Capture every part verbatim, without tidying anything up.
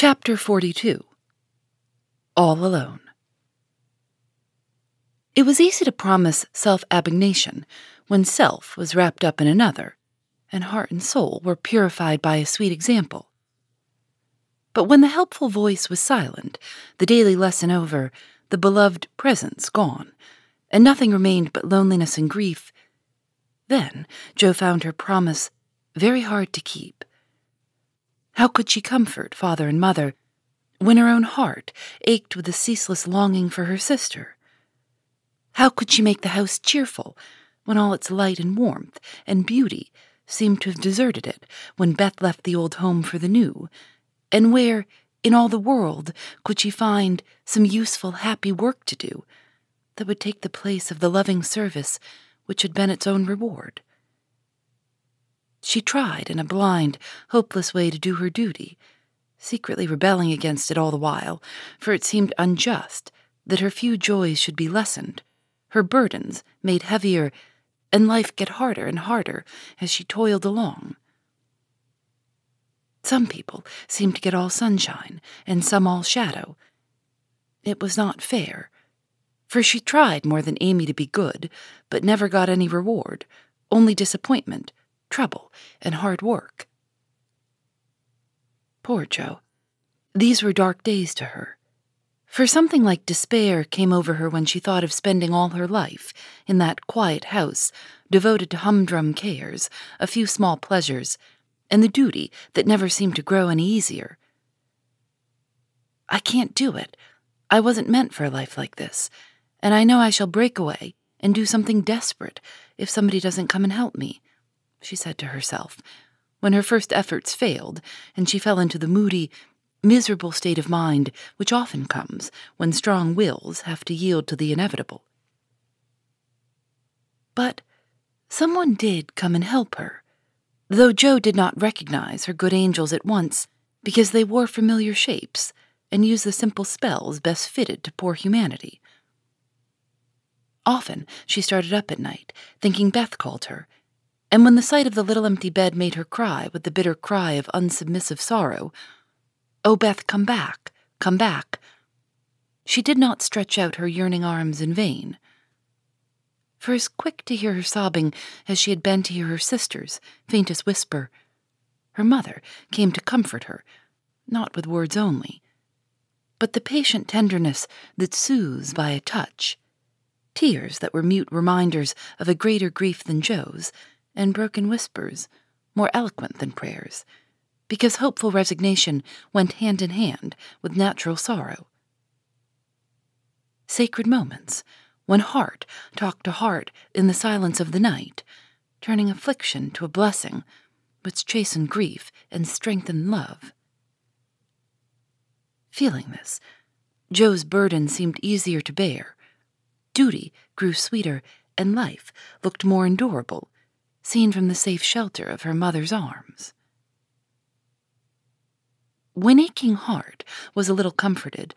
Chapter forty-two. All Alone. It was easy to promise self-abnegation when self was wrapped up in another, and heart and soul were purified by a sweet example. But when the helpful voice was silent, the daily lesson over, the beloved presence gone, and nothing remained but loneliness and grief, then Jo found her promise very hard to keep. How could she comfort father and mother when her own heart ached with a ceaseless longing for her sister? How could she make the house cheerful when all its light and warmth and beauty seemed to have deserted it when Beth left the old home for the new? And where, in all the world, could she find some useful, happy work to do that would take the place of the loving service which had been its own reward? She tried in a blind, hopeless way to do her duty, secretly rebelling against it all the while, for it seemed unjust that her few joys should be lessened, her burdens made heavier, and life get harder and harder as she toiled along. Some people seemed to get all sunshine, and some all shadow. It was not fair, for she tried more than Amy to be good, but never got any reward, only disappointment, trouble, and hard work. Poor Jo. These were dark days to her, for something like despair came over her when she thought of spending all her life in that quiet house, devoted to humdrum cares, a few small pleasures, and the duty that never seemed to grow any easier. I can't do it. I wasn't meant for a life like this, and I know I shall break away and do something desperate if somebody doesn't come and help me, she said to herself, when her first efforts failed and she fell into the moody, miserable state of mind which often comes when strong wills have to yield to the inevitable. But someone did come and help her, though Jo did not recognize her good angels at once, because they wore familiar shapes and used the simple spells best fitted to poor humanity. Often she started up at night, thinking Beth called her, and when the sight of the little empty bed made her cry with the bitter cry of unsubmissive sorrow, "Oh, Beth, come back, come back," she did not stretch out her yearning arms in vain. For as quick to hear her sobbing as she had been to hear her sister's faintest whisper, her mother came to comfort her, not with words only, but the patient tenderness that soothes by a touch, tears that were mute reminders of a greater grief than Jo's, and broken whispers, more eloquent than prayers, because hopeful resignation went hand in hand with natural sorrow. Sacred moments, when heart talked to heart in the silence of the night, turning affliction to a blessing, which chastened grief and strengthened love. Feeling this, Jo's burden seemed easier to bear. Duty grew sweeter, and life looked more endurable, seen from the safe shelter of her mother's arms. When aching heart was a little comforted,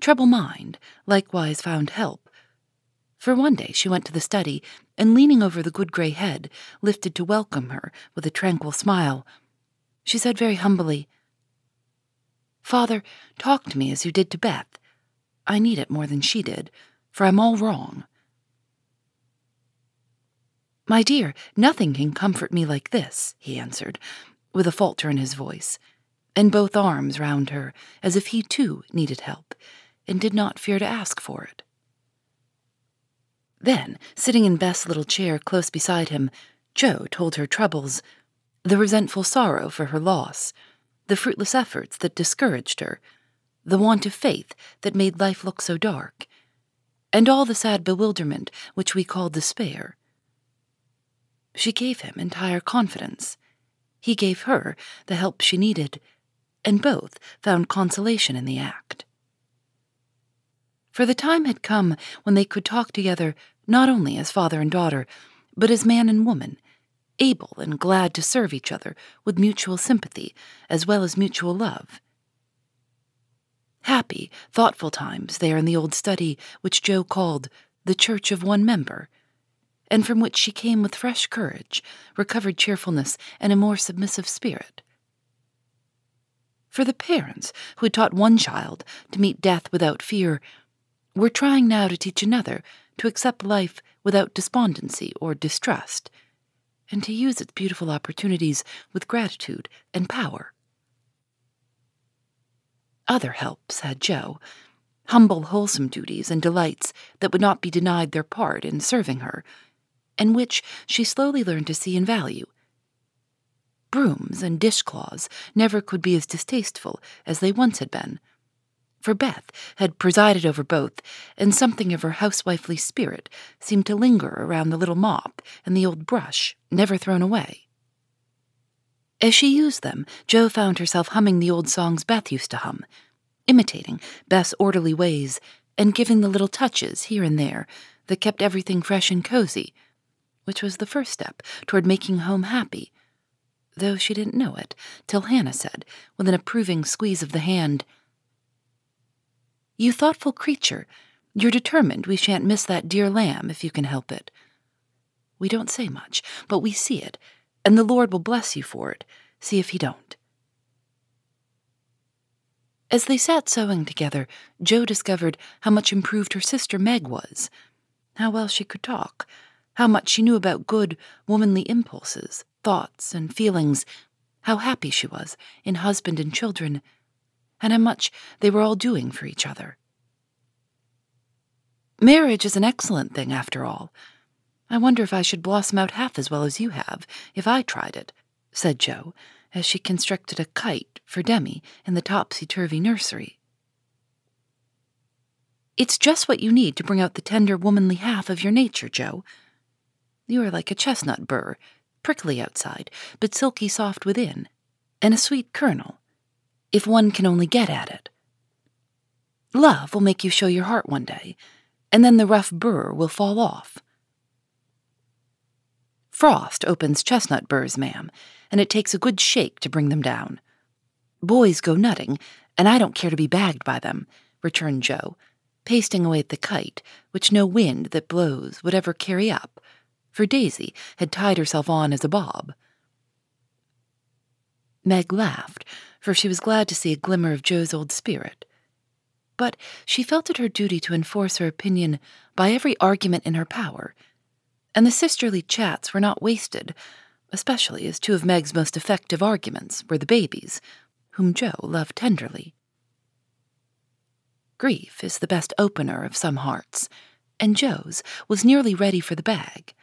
troubled mind likewise found help. For one day she went to the study, and leaning over the good gray head, lifted to welcome her with a tranquil smile, she said very humbly, "Father, talk to me as you did to Beth. I need it more than she did, for I'm all wrong." "My dear, nothing can comfort me like this," he answered, with a falter in his voice, and both arms round her, as if he too needed help, and did not fear to ask for it. Then, sitting in Beth's little chair close beside him, Jo told her troubles, the resentful sorrow for her loss, the fruitless efforts that discouraged her, the want of faith that made life look so dark, and all the sad bewilderment which we call despair. She gave him entire confidence. He gave her the help she needed, and both found consolation in the act. For the time had come when they could talk together not only as father and daughter, but as man and woman, able and glad to serve each other with mutual sympathy as well as mutual love. Happy, thoughtful times there in the old study which Jo called the Church of One Member, and from which she came with fresh courage, recovered cheerfulness, and a more submissive spirit. for the parents who had taught one child to meet death without fear were trying now to teach another to accept life without despondency or distrust, and to use its beautiful opportunities with gratitude and power. Other helps had Jo, humble, wholesome duties and delights that would not be denied their part in serving her, and which she slowly learned to see and value. Brooms and dishcloths never could be as distasteful as they once had been, for Beth had presided over both, and something of her housewifely spirit seemed to linger around the little mop and the old brush, never thrown away. As she used them, Jo found herself humming the old songs Beth used to hum, imitating Beth's orderly ways and giving the little touches here and there that kept everything fresh and cozy, which was the first step toward making home happy, though she didn't know it till Hannah said, with an approving squeeze of the hand, "You thoughtful creature, you're determined we shan't miss that dear lamb if you can help it. We don't say much, but we see it, and the Lord will bless you for it. See if he don't." As they sat sewing together, Jo discovered how much improved her sister Meg was, how well she could talk, how much she knew about good, womanly impulses, thoughts, and feelings, how happy she was in husband and children, and how much they were all doing for each other. "Marriage is an excellent thing, after all. I wonder if I should blossom out half as well as you have, if I tried it," said Jo, as she constructed a kite for Demi in the topsy-turvy nursery. "It's just what you need to bring out the tender, womanly half of your nature, Jo. You are like a chestnut burr, prickly outside, but silky soft within, and a sweet kernel, if one can only get at it. Love will make you show your heart one day, and then the rough burr will fall off. Frost opens chestnut burrs, ma'am, and it takes a good shake to bring them down. Boys go nutting, and I don't care to be bagged by them," returned Jo, pasting away at the kite, which no wind that blows would ever carry up, for Daisy had tied herself on as a bob. Meg laughed, for she was glad to see a glimmer of Jo's old spirit. But she felt it her duty to enforce her opinion by every argument in her power, and the sisterly chats were not wasted, especially as two of Meg's most effective arguments were the babies, whom Jo loved tenderly. Grief is the best opener of some hearts, and Jo's was nearly ready for the bag.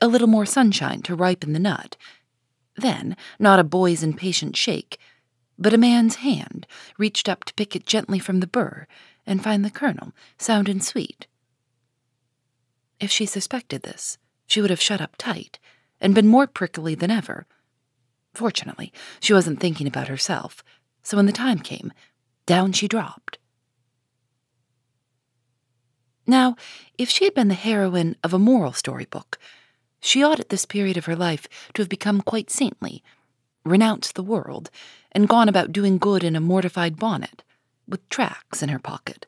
A little more sunshine to ripen the nut, then not a boy's impatient shake, but a man's hand reached up to pick it gently from the burr and find the kernel, sound and sweet. If she suspected this, she would have shut up tight and been more prickly than ever. Fortunately, she wasn't thinking about herself, so when the time came, down she dropped. Now, if she had been the heroine of a moral storybook, she ought at this period of her life to have become quite saintly, renounced the world, and gone about doing good in a mortified bonnet, with tracts in her pocket.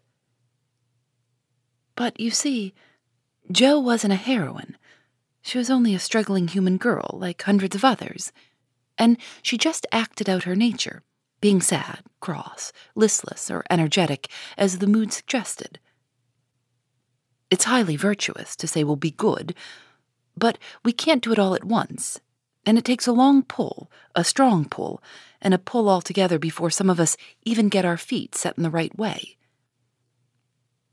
But, you see, Jo wasn't a heroine. She was only a struggling human girl, like hundreds of others, and she just acted out her nature, being sad, cross, listless, or energetic, as the mood suggested. It's highly virtuous to say we'll be good, but we can't do it all at once, and it takes a long pull, a strong pull, and a pull altogether before some of us even get our feet set in the right way.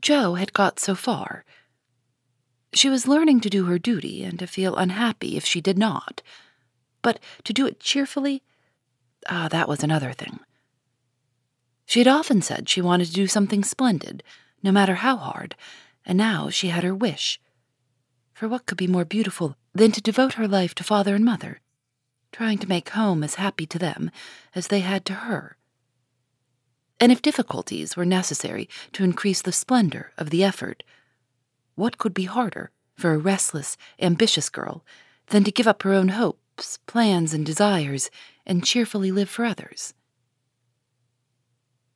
Jo had got so far. She was learning to do her duty and to feel unhappy if she did not, but to do it cheerfully, ah, that was another thing. She had often said she wanted to do something splendid, no matter how hard, and now she had her wish. For what could be more beautiful than to devote her life to father and mother, trying to make home as happy to them as they had to her? And if difficulties were necessary to increase the splendor of the effort, what could be harder for a restless, ambitious girl than to give up her own hopes, plans, and desires and cheerfully live for others?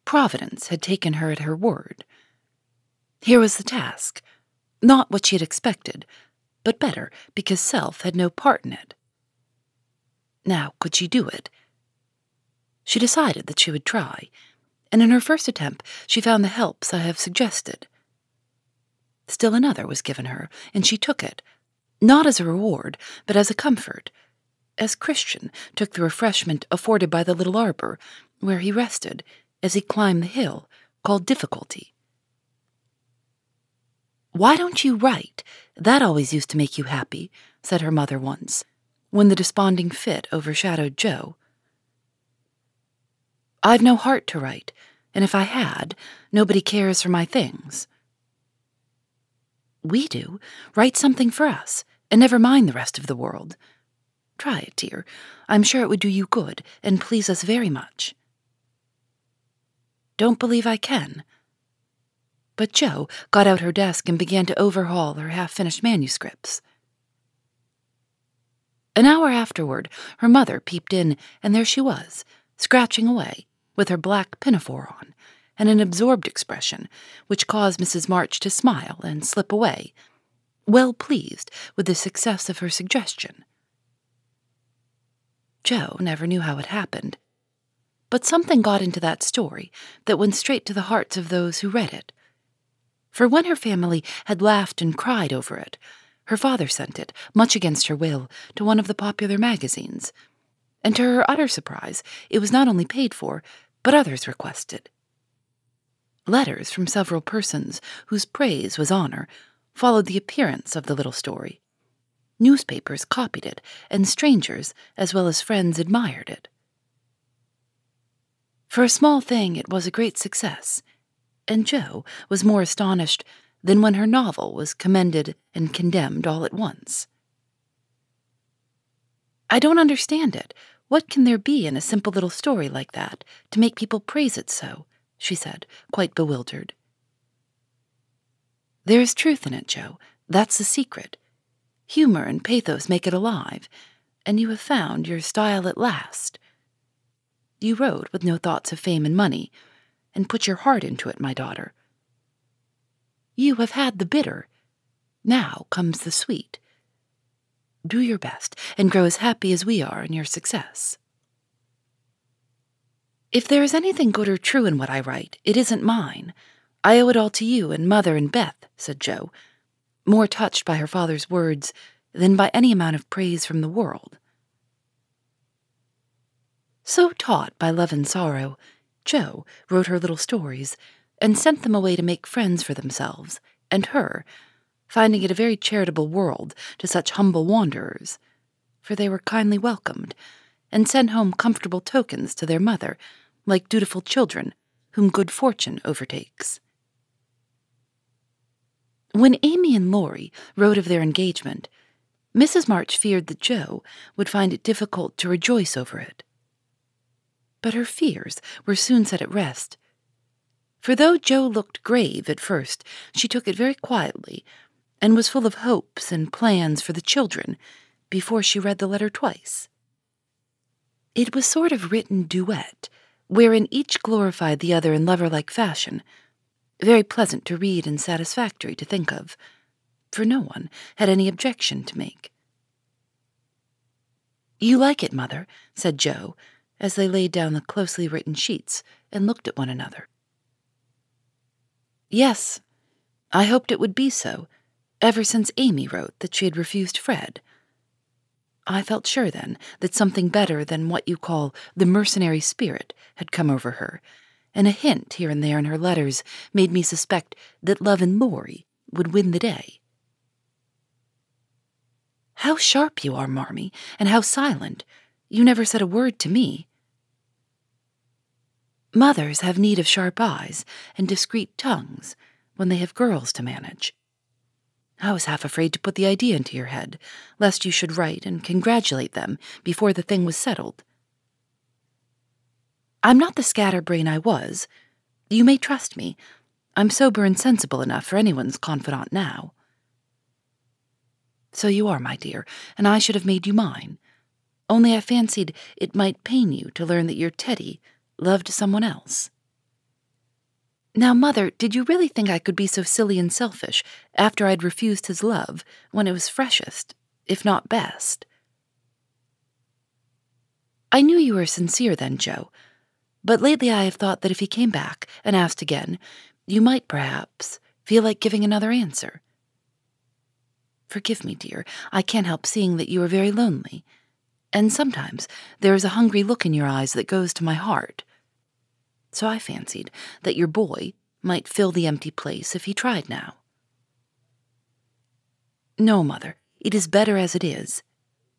Providence had taken her at her word. Here was the task, not what she had expected, but better because self had no part in it. Now, could she do it? she decided that she would try, and in her first attempt she found the helps I have suggested. Still another was given her, and she took it, not as a reward, but as a comfort, as Christian took the refreshment afforded by the little arbor, where he rested as he climbed the hill called Difficulty. "Why don't you write? That always used to make you happy," said her mother once, when the desponding fit overshadowed Joe. "I've no heart to write, and if I had, nobody cares for my things." "We do. Write something for us, and never mind the rest of the world. Try it, dear. I'm sure it would do you good and please us very much." "Don't believe I can." But Jo got out her desk and began to overhaul her half-finished manuscripts. An hour afterward, her mother peeped in, and there she was, scratching away, with her black pinafore on, and an absorbed expression, which caused Missus March to smile and slip away, well pleased with the success of her suggestion. Jo never knew how it happened, but something got into that story that went straight to the hearts of those who read it. For when her family had laughed and cried over it, her father sent it, much against her will, to one of the popular magazines, and to her utter surprise, it was not only paid for, but others requested. Letters from several persons, whose praise was honor, followed the appearance of the little story. Newspapers copied it, and strangers, as well as friends, admired it. For a small thing, it was a great success, and Jo was more astonished than when her novel was commended and condemned all at once. "I don't understand it. What can there be in a simple little story like that to make people praise it so?" she said, quite bewildered. "There is truth in it, Jo. That's the secret. Humor and pathos make it alive, and you have found your style at last. You wrote with no thoughts of fame and money, and put your heart into it, my daughter. You have had the bitter. Now comes the sweet. Do your best, and grow as happy as we are in your success." "If there is anything good or true in what I write, it isn't mine. I owe it all to you and Mother and Beth," said Jo, more touched by her father's words than by any amount of praise from the world. So taught by love and sorrow, Jo wrote her little stories and sent them away to make friends for themselves and her, finding it a very charitable world to such humble wanderers, for they were kindly welcomed, and sent home comfortable tokens to their mother, like dutiful children whom good fortune overtakes. When Amy and Laurie wrote of their engagement, Missus March feared that Jo would find it difficult to rejoice over it. But her fears were soon set at rest, for though Jo looked grave at first, she took it very quietly, and was full of hopes and plans for the children before she read the letter twice. It was sort of written duet, wherein each glorified the other in lover-like fashion, very pleasant to read and satisfactory to think of, for no one had any objection to make. "You like it, Mother," said Jo, as they laid down the closely written sheets and looked at one another. "Yes, I hoped it would be so, ever since Amy wrote that she had refused Fred. I felt sure then that something better than what you call the mercenary spirit had come over her, and a hint here and there in her letters made me suspect that love and Laurie would win the day." "How sharp you are, Marmee, and how silent. You never said a word to me." "Mothers have need of sharp eyes and discreet tongues when they have girls to manage. I was half afraid to put the idea into your head, lest you should write and congratulate them before the thing was settled." "I'm not the scatterbrain I was. You may trust me. I'm sober and sensible enough for anyone's confidant now." "So you are, my dear, and I should have made you mine. Only I fancied it might pain you to learn that your Teddy loved someone else." "Now, Mother, did you really think I could be so silly and selfish after I'd refused his love when it was freshest, if not best?" "I knew you were sincere then, Jo, But lately I have thought that if he came back and asked again, you might perhaps feel like giving another answer. Forgive me, dear. I can't help seeing that you are very lonely. And sometimes there is a hungry look in your eyes that goes to my heart. So I fancied that your boy might fill the empty place if he tried now. No, Mother, it is better as it is,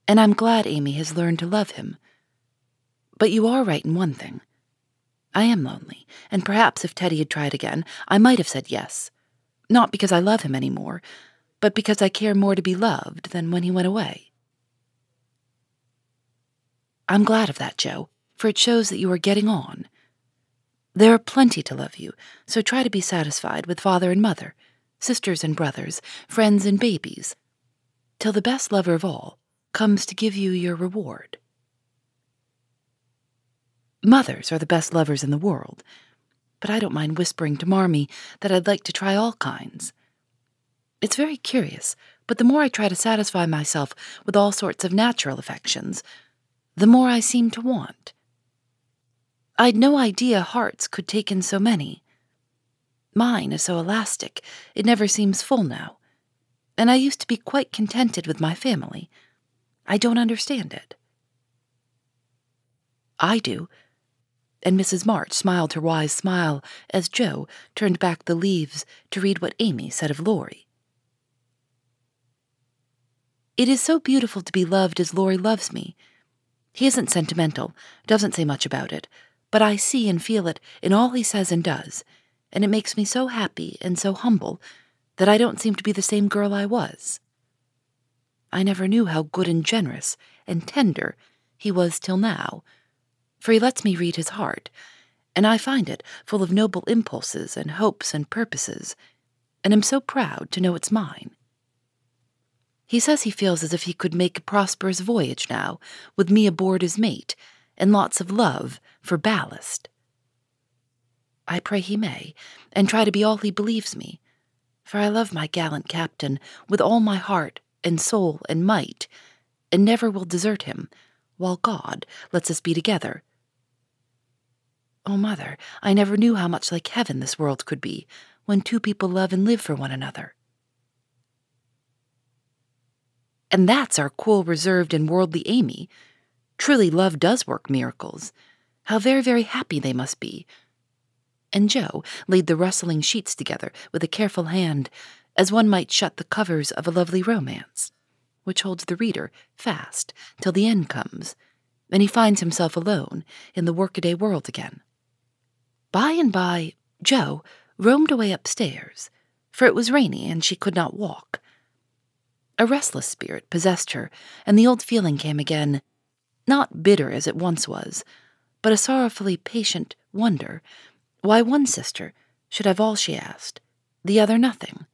and I'm glad Amy has learned to love him. But you are right in one thing. I am lonely, and perhaps if Teddy had tried again, I might have said yes. Not because I love him any more, but because I care more to be loved than when he went away. I'm glad of that, Joe, for it shows that you are getting on. There are plenty to love you, so try to be satisfied with father and mother, sisters and brothers, friends and babies, till the best lover of all comes to give you your reward. Mothers are the best lovers in the world, but I don't mind whispering to Marmee that I'd like to try all kinds. It's very curious, but the more I try to satisfy myself with all sorts of natural affections, the more I seem to want. I'd no idea hearts could take in so many. Mine is so elastic, it never seems full now, and I used to be quite contented with my family. I don't understand it. I do, and Missus March smiled her wise smile as Joe turned back the leaves to read what Amy said of Laurie. It is so beautiful to be loved as Laurie loves me. He isn't sentimental, doesn't say much about it, but I see and feel it in all he says and does, and it makes me so happy and so humble that I don't seem to be the same girl I was. I never knew how good and generous and tender he was till now, for he lets me read his heart, and I find it full of noble impulses and hopes and purposes, and am so proud to know it's mine. He says he feels as if he could make a prosperous voyage now, with me aboard as mate, and lots of love for ballast. I pray he may, and try to be all he believes me, for I love my gallant captain with all my heart and soul and might, and never will desert him, while God lets us be together. Oh, Mother, I never knew how much like heaven this world could be, when two people love and live for one another. And that's our cool, reserved, and worldly Amy. Truly, love does work miracles. How very, very happy they must be. And Joe laid the rustling sheets together with a careful hand, as one might shut the covers of a lovely romance, which holds the reader fast till the end comes, and he finds himself alone in the workaday world again. By and by, Joe roamed away upstairs, for it was rainy and she could not walk. A restless spirit possessed her, and the old feeling came again, not bitter as it once was, but a sorrowfully patient wonder why one sister should have all she asked, the other nothing.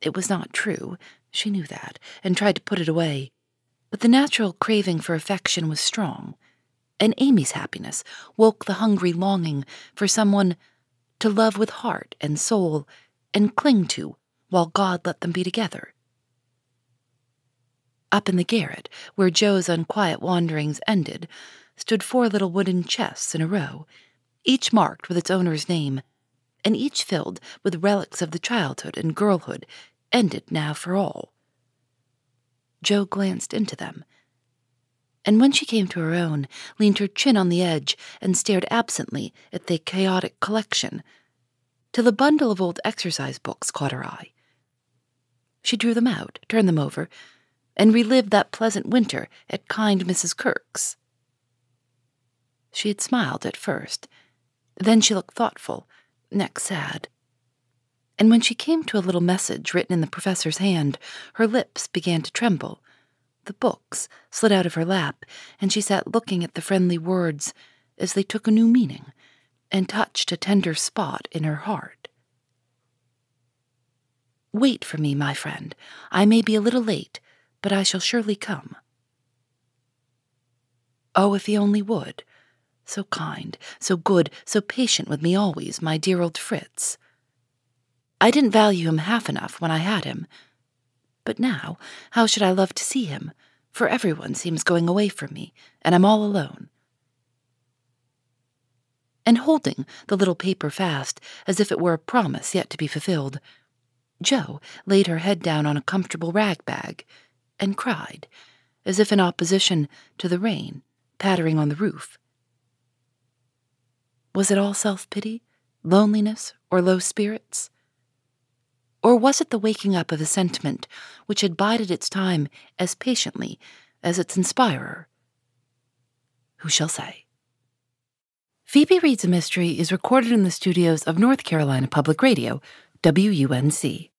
It was not true, she knew that, and tried to put it away, but the natural craving for affection was strong, and Amy's happiness woke the hungry longing for someone to love with heart and soul and cling to while God let them be together. Up in the garret, where Joe's unquiet wanderings ended, stood four little wooden chests in a row, each marked with its owner's name, and each filled with relics of the childhood and girlhood, ended now for all. Joe glanced into them, and when she came to her own, leaned her chin on the edge and stared absently at the chaotic collection, till a bundle of old exercise books caught her eye. She drew them out, turned them over, and relived that pleasant winter at kind Missus Kirk's. She had smiled at first. Then she looked thoughtful, next sad. And when she came to a little message written in the professor's hand, her lips began to tremble. The books slid out of her lap, and she sat looking at the friendly words as they took a new meaning, and touched a tender spot in her heart. Wait for me, my friend. I may be a little late, but I shall surely come. Oh, if he only would. So kind, so good, so patient with me always, my dear old Fritz. I didn't value him half enough when I had him. But now, how should I love to see him? For everyone seems going away from me, and I'm all alone. and holding the little paper fast as if it were a promise yet to be fulfilled. Jo laid her head down on a comfortable rag bag and cried, as if in opposition to the rain pattering on the roof. Was it all self-pity, loneliness, or low spirits? Or was it the waking up of a sentiment which had bided its time as patiently as its inspirer? Who shall say? Phoebe Reads a Mystery is recorded in the studios of North Carolina Public Radio, W U N C.